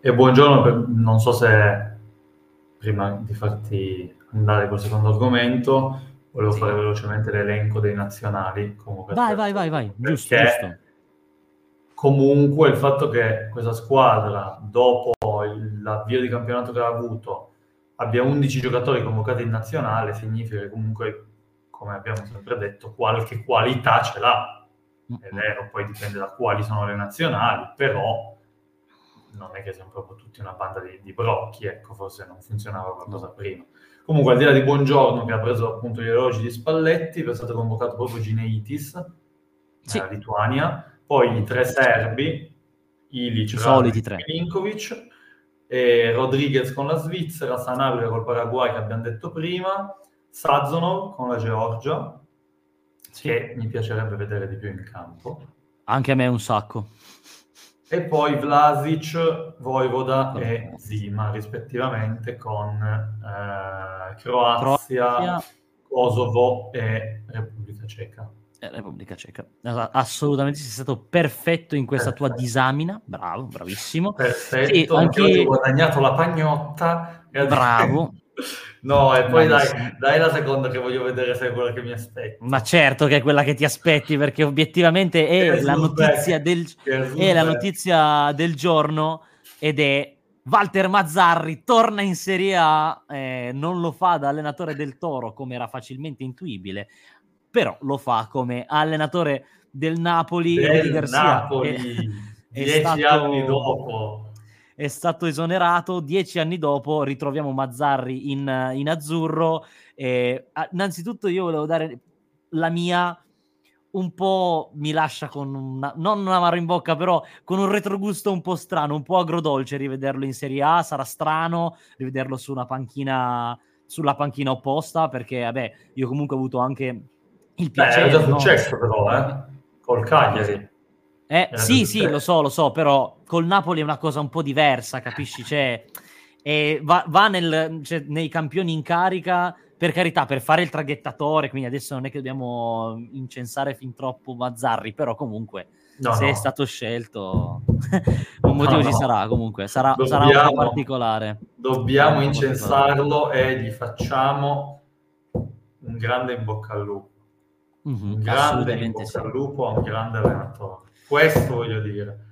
e Buongiorno, per, non so se prima di farti andare col secondo argomento volevo sì. fare velocemente l'elenco dei nazionali. Comunque, vai, vai, vai, vai, giusto, giusto. Comunque il fatto che questa squadra, dopo il, l'avvio di campionato che ha avuto, abbia undici giocatori convocati in nazionale significa che comunque, come abbiamo sempre detto, qualche qualità ce l'ha. È vero, poi dipende da quali sono le nazionali, però non è che siamo proprio tutti una banda di, di brocchi, ecco, forse non funzionava qualcosa prima. Comunque, al di là di Buongiorno, che ha preso appunto gli elogi di Spalletti, è stato convocato proprio Gineitis, sì. della Lituania, poi i tre serbi, Ilic, Radonjić e Milinkovic, e Rodriguez con la Svizzera, Sanabria col Paraguay che abbiamo detto prima, Sazonov con la Georgia, sì. che mi piacerebbe vedere di più in campo. Anche a me un sacco. E poi Vlasic, Vojvoda sì. e Zima, rispettivamente, con eh, Croazia, Croazia, Kosovo e Repubblica Ceca. Repubblica Ceca, assolutamente, sei stato perfetto in questa perfetto. tua disamina, bravo, bravissimo, perfetto, anche ho guadagnato la pagnotta, e bravo. No, e poi dai, dai la seconda, che voglio vedere se è quella che mi aspetto. Ma certo che è quella che ti aspetti, perché obiettivamente è, la notizia, del, è la notizia del giorno, ed è Walter Mazzarri torna in Serie A, eh, non lo fa da allenatore del Toro, come era facilmente intuibile, però lo fa come allenatore del Napoli. Del Napoli, dieci anni dopo. È stato esonerato, dieci anni dopo ritroviamo Mazzarri in, in azzurro. E, innanzitutto io volevo dare la mia, un po' mi lascia con, una, non un amaro in bocca, però con un retrogusto un po' strano, un po' agrodolce rivederlo in Serie A. Sarà strano rivederlo su una panchina, sulla panchina opposta, perché vabbè, io comunque ho avuto anche... il piacere, Beh, è già successo, no? però, eh? Col Cagliari. Eh, sì, sì, lo so, lo so, però col Napoli è una cosa un po' diversa, capisci? Cioè, eh, va, va nel, cioè, nei campioni in carica, per carità, per fare il traghettatore, quindi adesso non è che dobbiamo incensare fin troppo Mazzarri, però comunque, no, se no. è stato scelto, un motivo no, ci no. sarà, comunque, sarà, dobbiamo, sarà un po' particolare. Dobbiamo eh, incensarlo particolare. E gli facciamo un grande in bocca al lupo. Mm-hmm, un grande in bocca al lupo a un grande allenatore, questo voglio dire.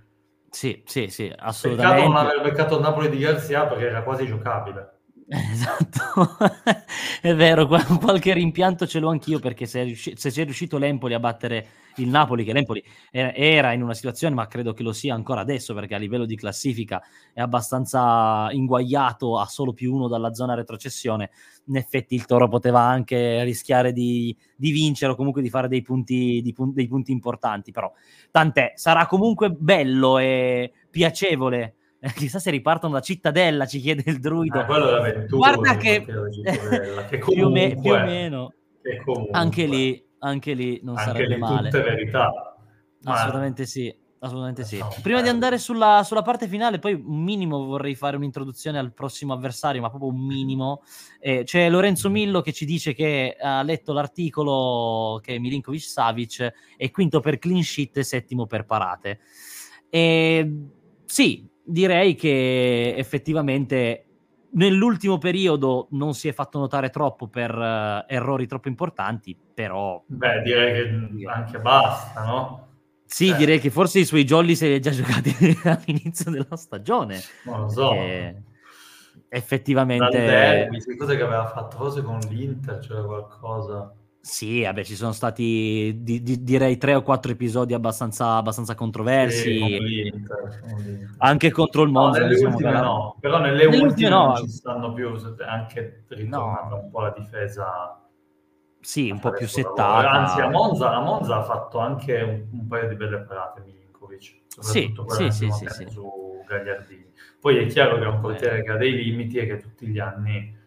Sì, sì, sì, assolutamente. Peccato non aver beccato il Napoli di Garcia, perché era quasi giocabile. Esatto, è vero, qualche rimpianto ce l'ho anch'io, perché se, è riusci- se c'è riuscito l'Empoli a battere il Napoli, che l'Empoli era in una situazione, ma credo che lo sia ancora adesso, perché a livello di classifica è abbastanza inguaiato, a solo più uno dalla zona retrocessione, in effetti il Toro poteva anche rischiare di, di vincere o comunque di fare dei punti, di pun- dei punti importanti, però tant'è, sarà comunque bello e piacevole. Chissà se ripartono da Cittadella, ci chiede il druido. Ah, guarda che, che comunque, più, me, più o meno che comunque, anche lì anche lì non anche sarebbe lì male, tutte verità. Assolutamente, ma... sì, assolutamente sì. Prima di andare sulla, sulla parte finale, poi un minimo vorrei fare un'introduzione al prossimo avversario, ma proprio un minimo. Eh, c'è Lorenzo Millo che ci dice che ha letto l'articolo che Milinkovic-Savic è quinto per clean sheet e settimo per parate. Eh, sì, direi che effettivamente nell'ultimo periodo non si è fatto notare troppo per uh, errori troppo importanti, però... Beh, direi che anche basta, no? Sì, eh. direi che forse i suoi jolly se li è già giocati all'inizio della stagione. Non lo so. E... effettivamente... Dandelli, sì, cosa che aveva fatto cose con l'Inter, c'era qualcosa... Sì, vabbè, ci sono stati di, di, direi tre o quattro episodi abbastanza, abbastanza controversi, sì, l'Inter, l'Inter. Anche contro il Monza. No, nelle ultime dalla... no, però nelle, nelle ultime no. Non ci stanno più, anche ritornando no. un po' la difesa. Sì, un po' più settata. Anzi, a Monza, a Monza ha fatto anche un, un paio di belle parate Milinkovic, soprattutto quella sì, sì, sì, sì. su Gagliardini. Poi è chiaro che è un portiere che ha dei limiti e che tutti gli anni...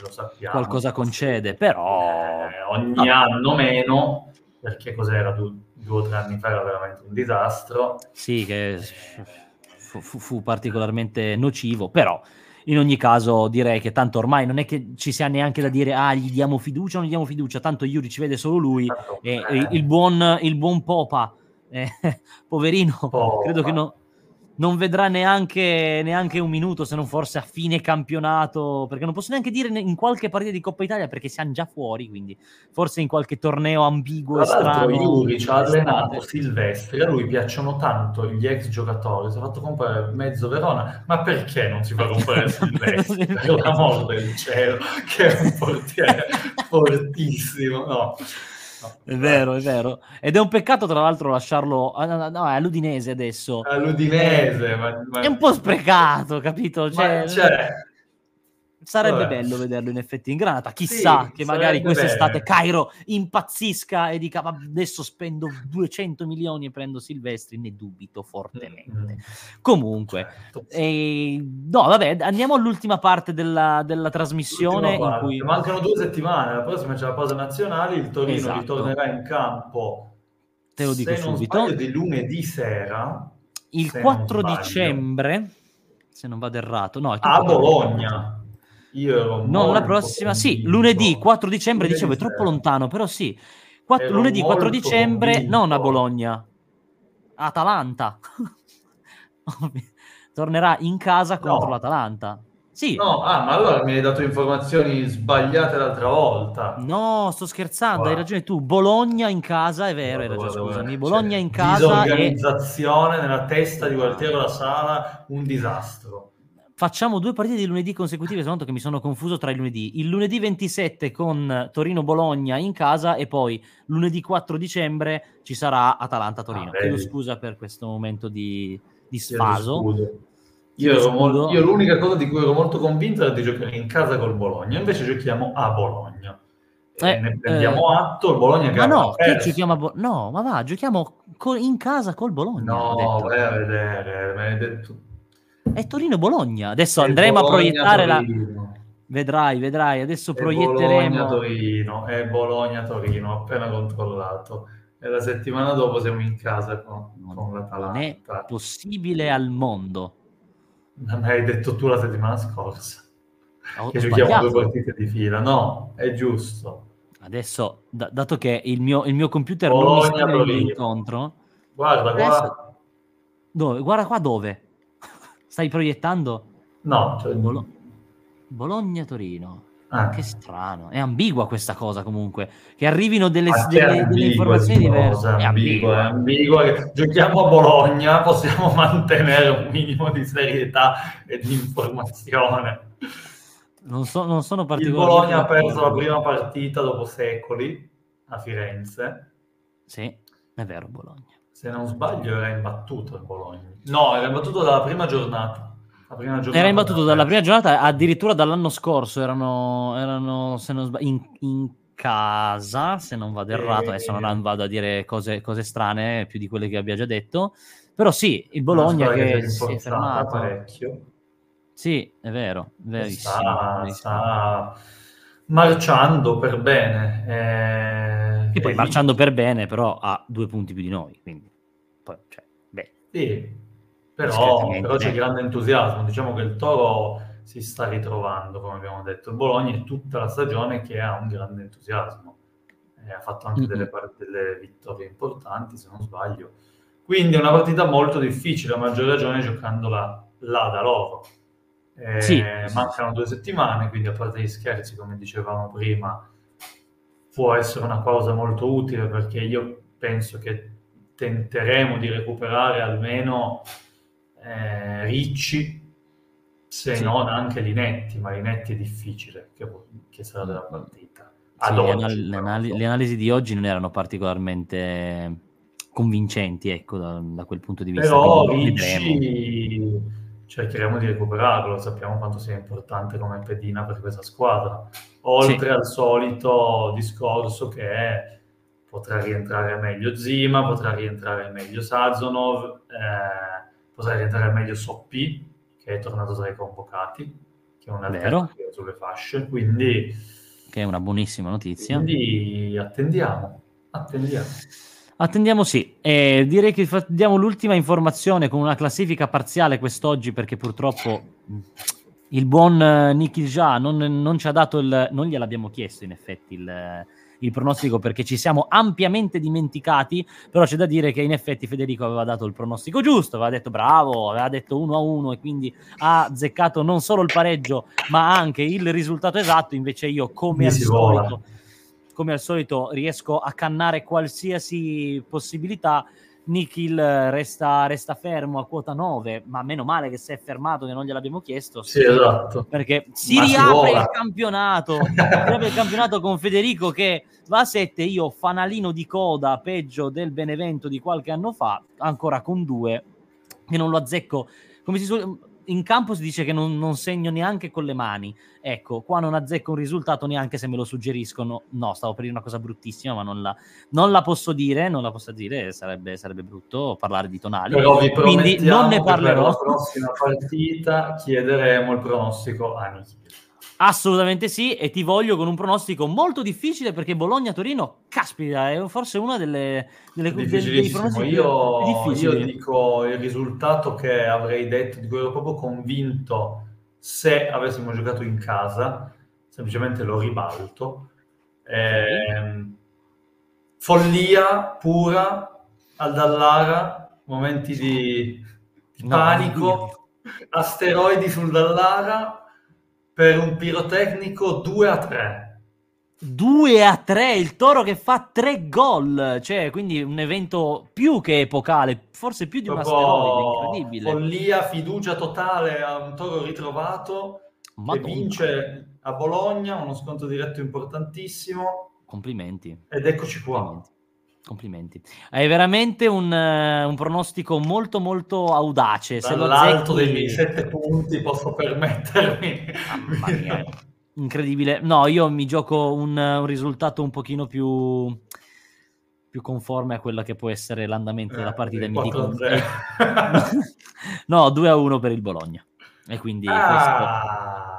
lo sappiamo, qualcosa concede, però eh, ogni ah, anno meno, perché cos'era due, due o tre anni fa era veramente un disastro, sì, che fu, fu, fu particolarmente nocivo, però in ogni caso direi che tanto ormai non è che ci sia neanche da dire ah gli diamo fiducia o non gli diamo fiducia, tanto Juric vede solo lui, tanto, e, eh. e il buon il buon Popa eh, poverino Popa. credo che no non vedrà neanche, neanche un minuto, se non forse a fine campionato, perché non posso neanche dire in qualche partita di Coppa Italia, perché siamo già fuori, quindi forse in qualche torneo ambiguo e strano. Juric ha allenato Silvestri, a lui piacciono tanto gli ex giocatori, si è fatto comprare mezzo Verona, ma perché non si fa comprare Silvestri? Per l'amor del cielo, che è un portiere fortissimo, no? È vero, è vero. Ed è un peccato, tra l'altro, lasciarlo no, è all'Udinese adesso. All'Udinese, ma, ma... è un po' sprecato, capito? Cioè, cioè... sarebbe Vabbè. bello vederlo in effetti in Granata. Chissà sì, che magari quest'estate Cairo impazzisca e dica adesso spendo duecento milioni e prendo Silvestri, ne dubito fortemente. Mm-hmm. Comunque, certo. e... no, vabbè, andiamo all'ultima parte della, della trasmissione. In cui... mancano due settimane. La prossima c'è la pausa nazionale. Il Torino esatto. ritornerà in campo, te lo dico se subito. Non sbaglio, di lunedì sera, il quattro dicembre, se non vado errato, no, a Bologna. Io ero non la prossima, sì, lunedì quattro dicembre, lunedì dicevo è troppo lontano, però sì, quattro, lunedì quattro dicembre, convinto. Non a Bologna, Atalanta, tornerà in casa contro no. l'Atalanta. Sì. No, ah, ma allora mi hai dato informazioni sbagliate l'altra volta. No, sto scherzando, wow. hai ragione tu. Bologna in casa, è vero, no, hai ragione, scusami. Bologna cioè, in casa. Disorganizzazione e... nella testa di Gualtiero Lasale, un disastro. Facciamo due partite di lunedì consecutive, tanto che mi sono confuso tra i lunedì. Il lunedì ventisette con Torino-Bologna in casa e poi lunedì quattro dicembre ci sarà Atalanta-Torino. Ah, chiedo scusa per questo momento di, di sfaso. Io, ero molto, io l'unica cosa di cui ero molto convinto era di giocare in casa col Bologna, invece giochiamo a Bologna. E eh, ne prendiamo eh, atto, il Bologna che ma no, che giochiamo a Bo- no, ma va, giochiamo co- in casa col Bologna. No, vai a vedere, me l'hai detto... è Torino-Bologna. Adesso andremo Bologna, a proiettare Torino. la... Vedrai, vedrai. Adesso è proietteremo... Bologna-Torino, è Bologna-Torino, appena controllato. E la settimana dopo siamo in casa con, con l'Atalanta. Non è possibile al mondo. Non hai detto tu la settimana scorsa. Ho che sbagliato. Giochiamo due partite di fila. No, è giusto. Adesso, d- dato che il mio, il mio computer Bologna, non mi sta incontro... Guarda qua. Adesso... Dove? Guarda qua dove? Stai proiettando? No. Cioè... Bolo... Bologna-Torino. Ah. Che strano. È ambigua questa cosa comunque. Che arrivino delle, delle, ambigua, delle informazioni diverse. È ambigua, è ambigua. È ambigua. Giochiamo a Bologna, possiamo mantenere un minimo di serietà e di informazione. non, so, non sono particolarmente... Il Bologna ha perso la prima partita dopo secoli a Firenze. Sì, è vero, Bologna. Se non sbaglio era imbattuto il Bologna. No, era imbattuto dalla prima giornata. La prima giornata era imbattuto dalla, dalla prima giornata, addirittura dall'anno scorso. Erano, erano se non sbaglio, in, in casa, se non vado errato. E... Adesso non vado a dire cose, cose strane, più di quelle che abbia già detto. Però sì, il Bologna che si è fermato parecchio. Sì, è vero, verissimo, sta, verissimo. Sta marciando per bene. Eh, e poi marciando lì. per bene, però ha due punti più di noi. Quindi, poi, cioè, beh. Sì, però, però c'è grande entusiasmo. Diciamo che il Toro si sta ritrovando, come abbiamo detto. Il Bologna è tutta la stagione che ha un grande entusiasmo. Eh, ha fatto anche mm-hmm. delle, delle vittorie importanti, se non sbaglio. Quindi è una partita molto difficile, a maggior ragione giocandola là da loro. Eh, sì, mancano sì. due settimane, quindi a parte gli scherzi, come dicevamo prima, può essere una cosa molto utile, perché io penso che tenteremo di recuperare almeno eh, Ricci, se sì. non anche Linetty, ma Linetty è difficile che, che sarà della partita. Ad sì, oggi, le, anal- le, anal- le analisi di oggi non erano particolarmente convincenti, ecco, da, da quel punto di vista. Però Ricci... cercheremo di recuperarlo, sappiamo quanto sia importante come pedina per questa squadra, oltre sì. al solito discorso che è, potrà rientrare meglio Zima, potrà rientrare meglio Sazonov, eh, potrà rientrare meglio Soppi, che è tornato tra i convocati, che è un altro sulle fasce, quindi... Che è una buonissima notizia. Quindi attendiamo, attendiamo. Attendiamo sì, eh, direi che diamo l'ultima informazione con una classifica parziale quest'oggi, perché purtroppo il buon eh, Nikhil non, non ci ha dato il, non gliel'abbiamo chiesto in effetti il, il pronostico, perché ci siamo ampiamente dimenticati, però c'è da dire che in effetti Federico aveva dato il pronostico giusto, aveva detto bravo, aveva detto uno a uno e quindi ha azzeccato non solo il pareggio ma anche il risultato esatto, invece io come Mi al solito... Vola. come al solito riesco a cannare qualsiasi possibilità. Nikhil resta, resta fermo a quota nove, ma meno male che si è fermato, che non gliel'abbiamo chiesto, sì, esatto. perché si ma riapre si il campionato riapre il campionato con Federico che va a sette, io fanalino di coda, peggio del Benevento di qualche anno fa, ancora con due che non lo azzecco, come si suol... in campo si dice che non, non segno neanche con le mani, ecco, qua non azzecco un risultato neanche se me lo suggeriscono. No, stavo per dire una cosa bruttissima, ma non la, non la posso dire, non la posso dire, sarebbe, sarebbe brutto parlare di Tonali, però vi quindi non ne parlerò. Per la prossima partita chiederemo il pronostico a Nikhil. Assolutamente sì, e ti voglio con un pronostico molto difficile, perché Bologna-Torino, caspita, è forse una delle, delle dei pronostici io, difficili. Io dico il risultato che avrei detto, di cui ero proprio convinto se avessimo giocato in casa, semplicemente lo ribalto. Eh, follia pura, al Dallara, momenti di, di panico, asteroidi sul Dallara, per un pirotecnico due a tre il Toro che fa tre gol, cioè quindi un evento più che epocale, forse più di un asteroide, incredibile, follia, fiducia totale a un Toro ritrovato. Madonna. Che vince a Bologna, uno scontro diretto importantissimo, complimenti, ed eccoci qua, complimenti. Complimenti, è veramente un, uh, un pronostico molto molto audace. Dall'alto se lo azzecchi... dei sette punti posso permettermi. Mamma mia, incredibile. No, io mi gioco un, un risultato un pochino più più conforme a quella che può essere l'andamento eh, della partita. Mi dico... no, due a uno per il Bologna. E quindi ah. questo...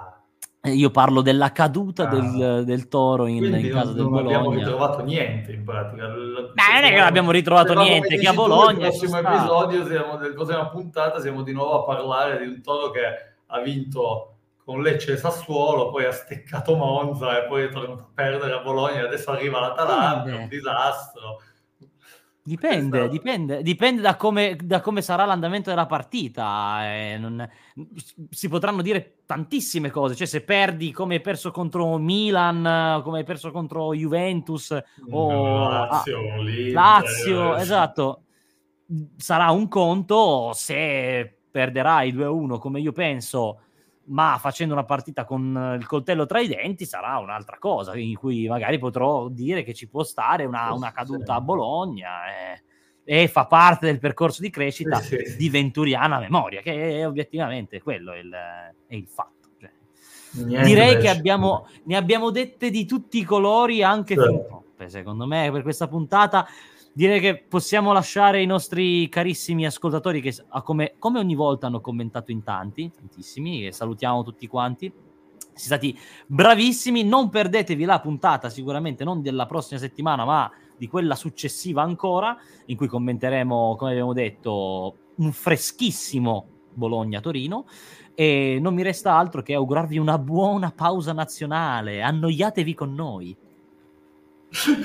io parlo della caduta ah. del, del Toro in, in casa non, del non Bologna. Non abbiamo ritrovato niente in pratica. Ma non è che non abbiamo ritrovato niente, che a Bologna... Nel prossimo episodio, siamo, nella prossima puntata, siamo di nuovo a parlare di un Toro che ha vinto con Lecce e Sassuolo, poi ha steccato Monza e poi è tornato a perdere a Bologna e adesso arriva l'Atalanta, è un disastro. Dipende, dipende, dipende da come, da come sarà l'andamento della partita. Eh, non, si potranno dire tantissime cose, cioè se perdi come hai perso contro Milan, come hai perso contro Juventus o Lazio, ah, Lazio, esatto, sarà un conto. Se perderai due a uno come io penso, ma facendo una partita con il coltello tra i denti sarà un'altra cosa, in cui magari potrò dire che ci può stare una, una caduta a Bologna, eh, e fa parte del percorso di crescita eh sì. di Venturiana a memoria, che è obiettivamente quello il, è il fatto. Cioè, direi che abbiamo, ne abbiamo dette di tutti i colori, anche sì. fin troppe, secondo me, per questa puntata. Direi che possiamo lasciare i nostri carissimi ascoltatori che, come, come ogni volta, hanno commentato in tanti, tantissimi, e salutiamo tutti quanti. Siete stati bravissimi, non perdetevi la puntata, sicuramente non della prossima settimana, ma di quella successiva ancora, in cui commenteremo, come abbiamo detto, un freschissimo Bologna-Torino. E non mi resta altro che augurarvi una buona pausa nazionale. Annoiatevi con noi.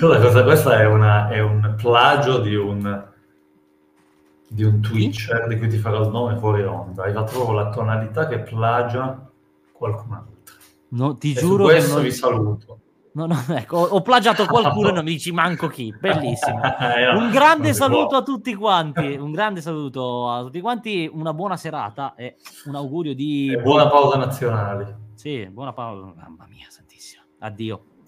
Cosa, questa è, una, è un plagio di un di un Twitcher di cui ti farò il nome fuori onda. Hai fatto proprio la tonalità che plagia qualcun altro. No, ti e giuro su questo che non... vi saluto. No, no, ecco, ho, ho plagiato qualcuno e non mi dici manco chi. Bellissimo. no, un grande saluto può. a tutti quanti. Un grande saluto a tutti quanti. Una buona serata e un augurio di e buona pausa nazionale. Sì, buona pausa. Mamma mia, santissima. Addio.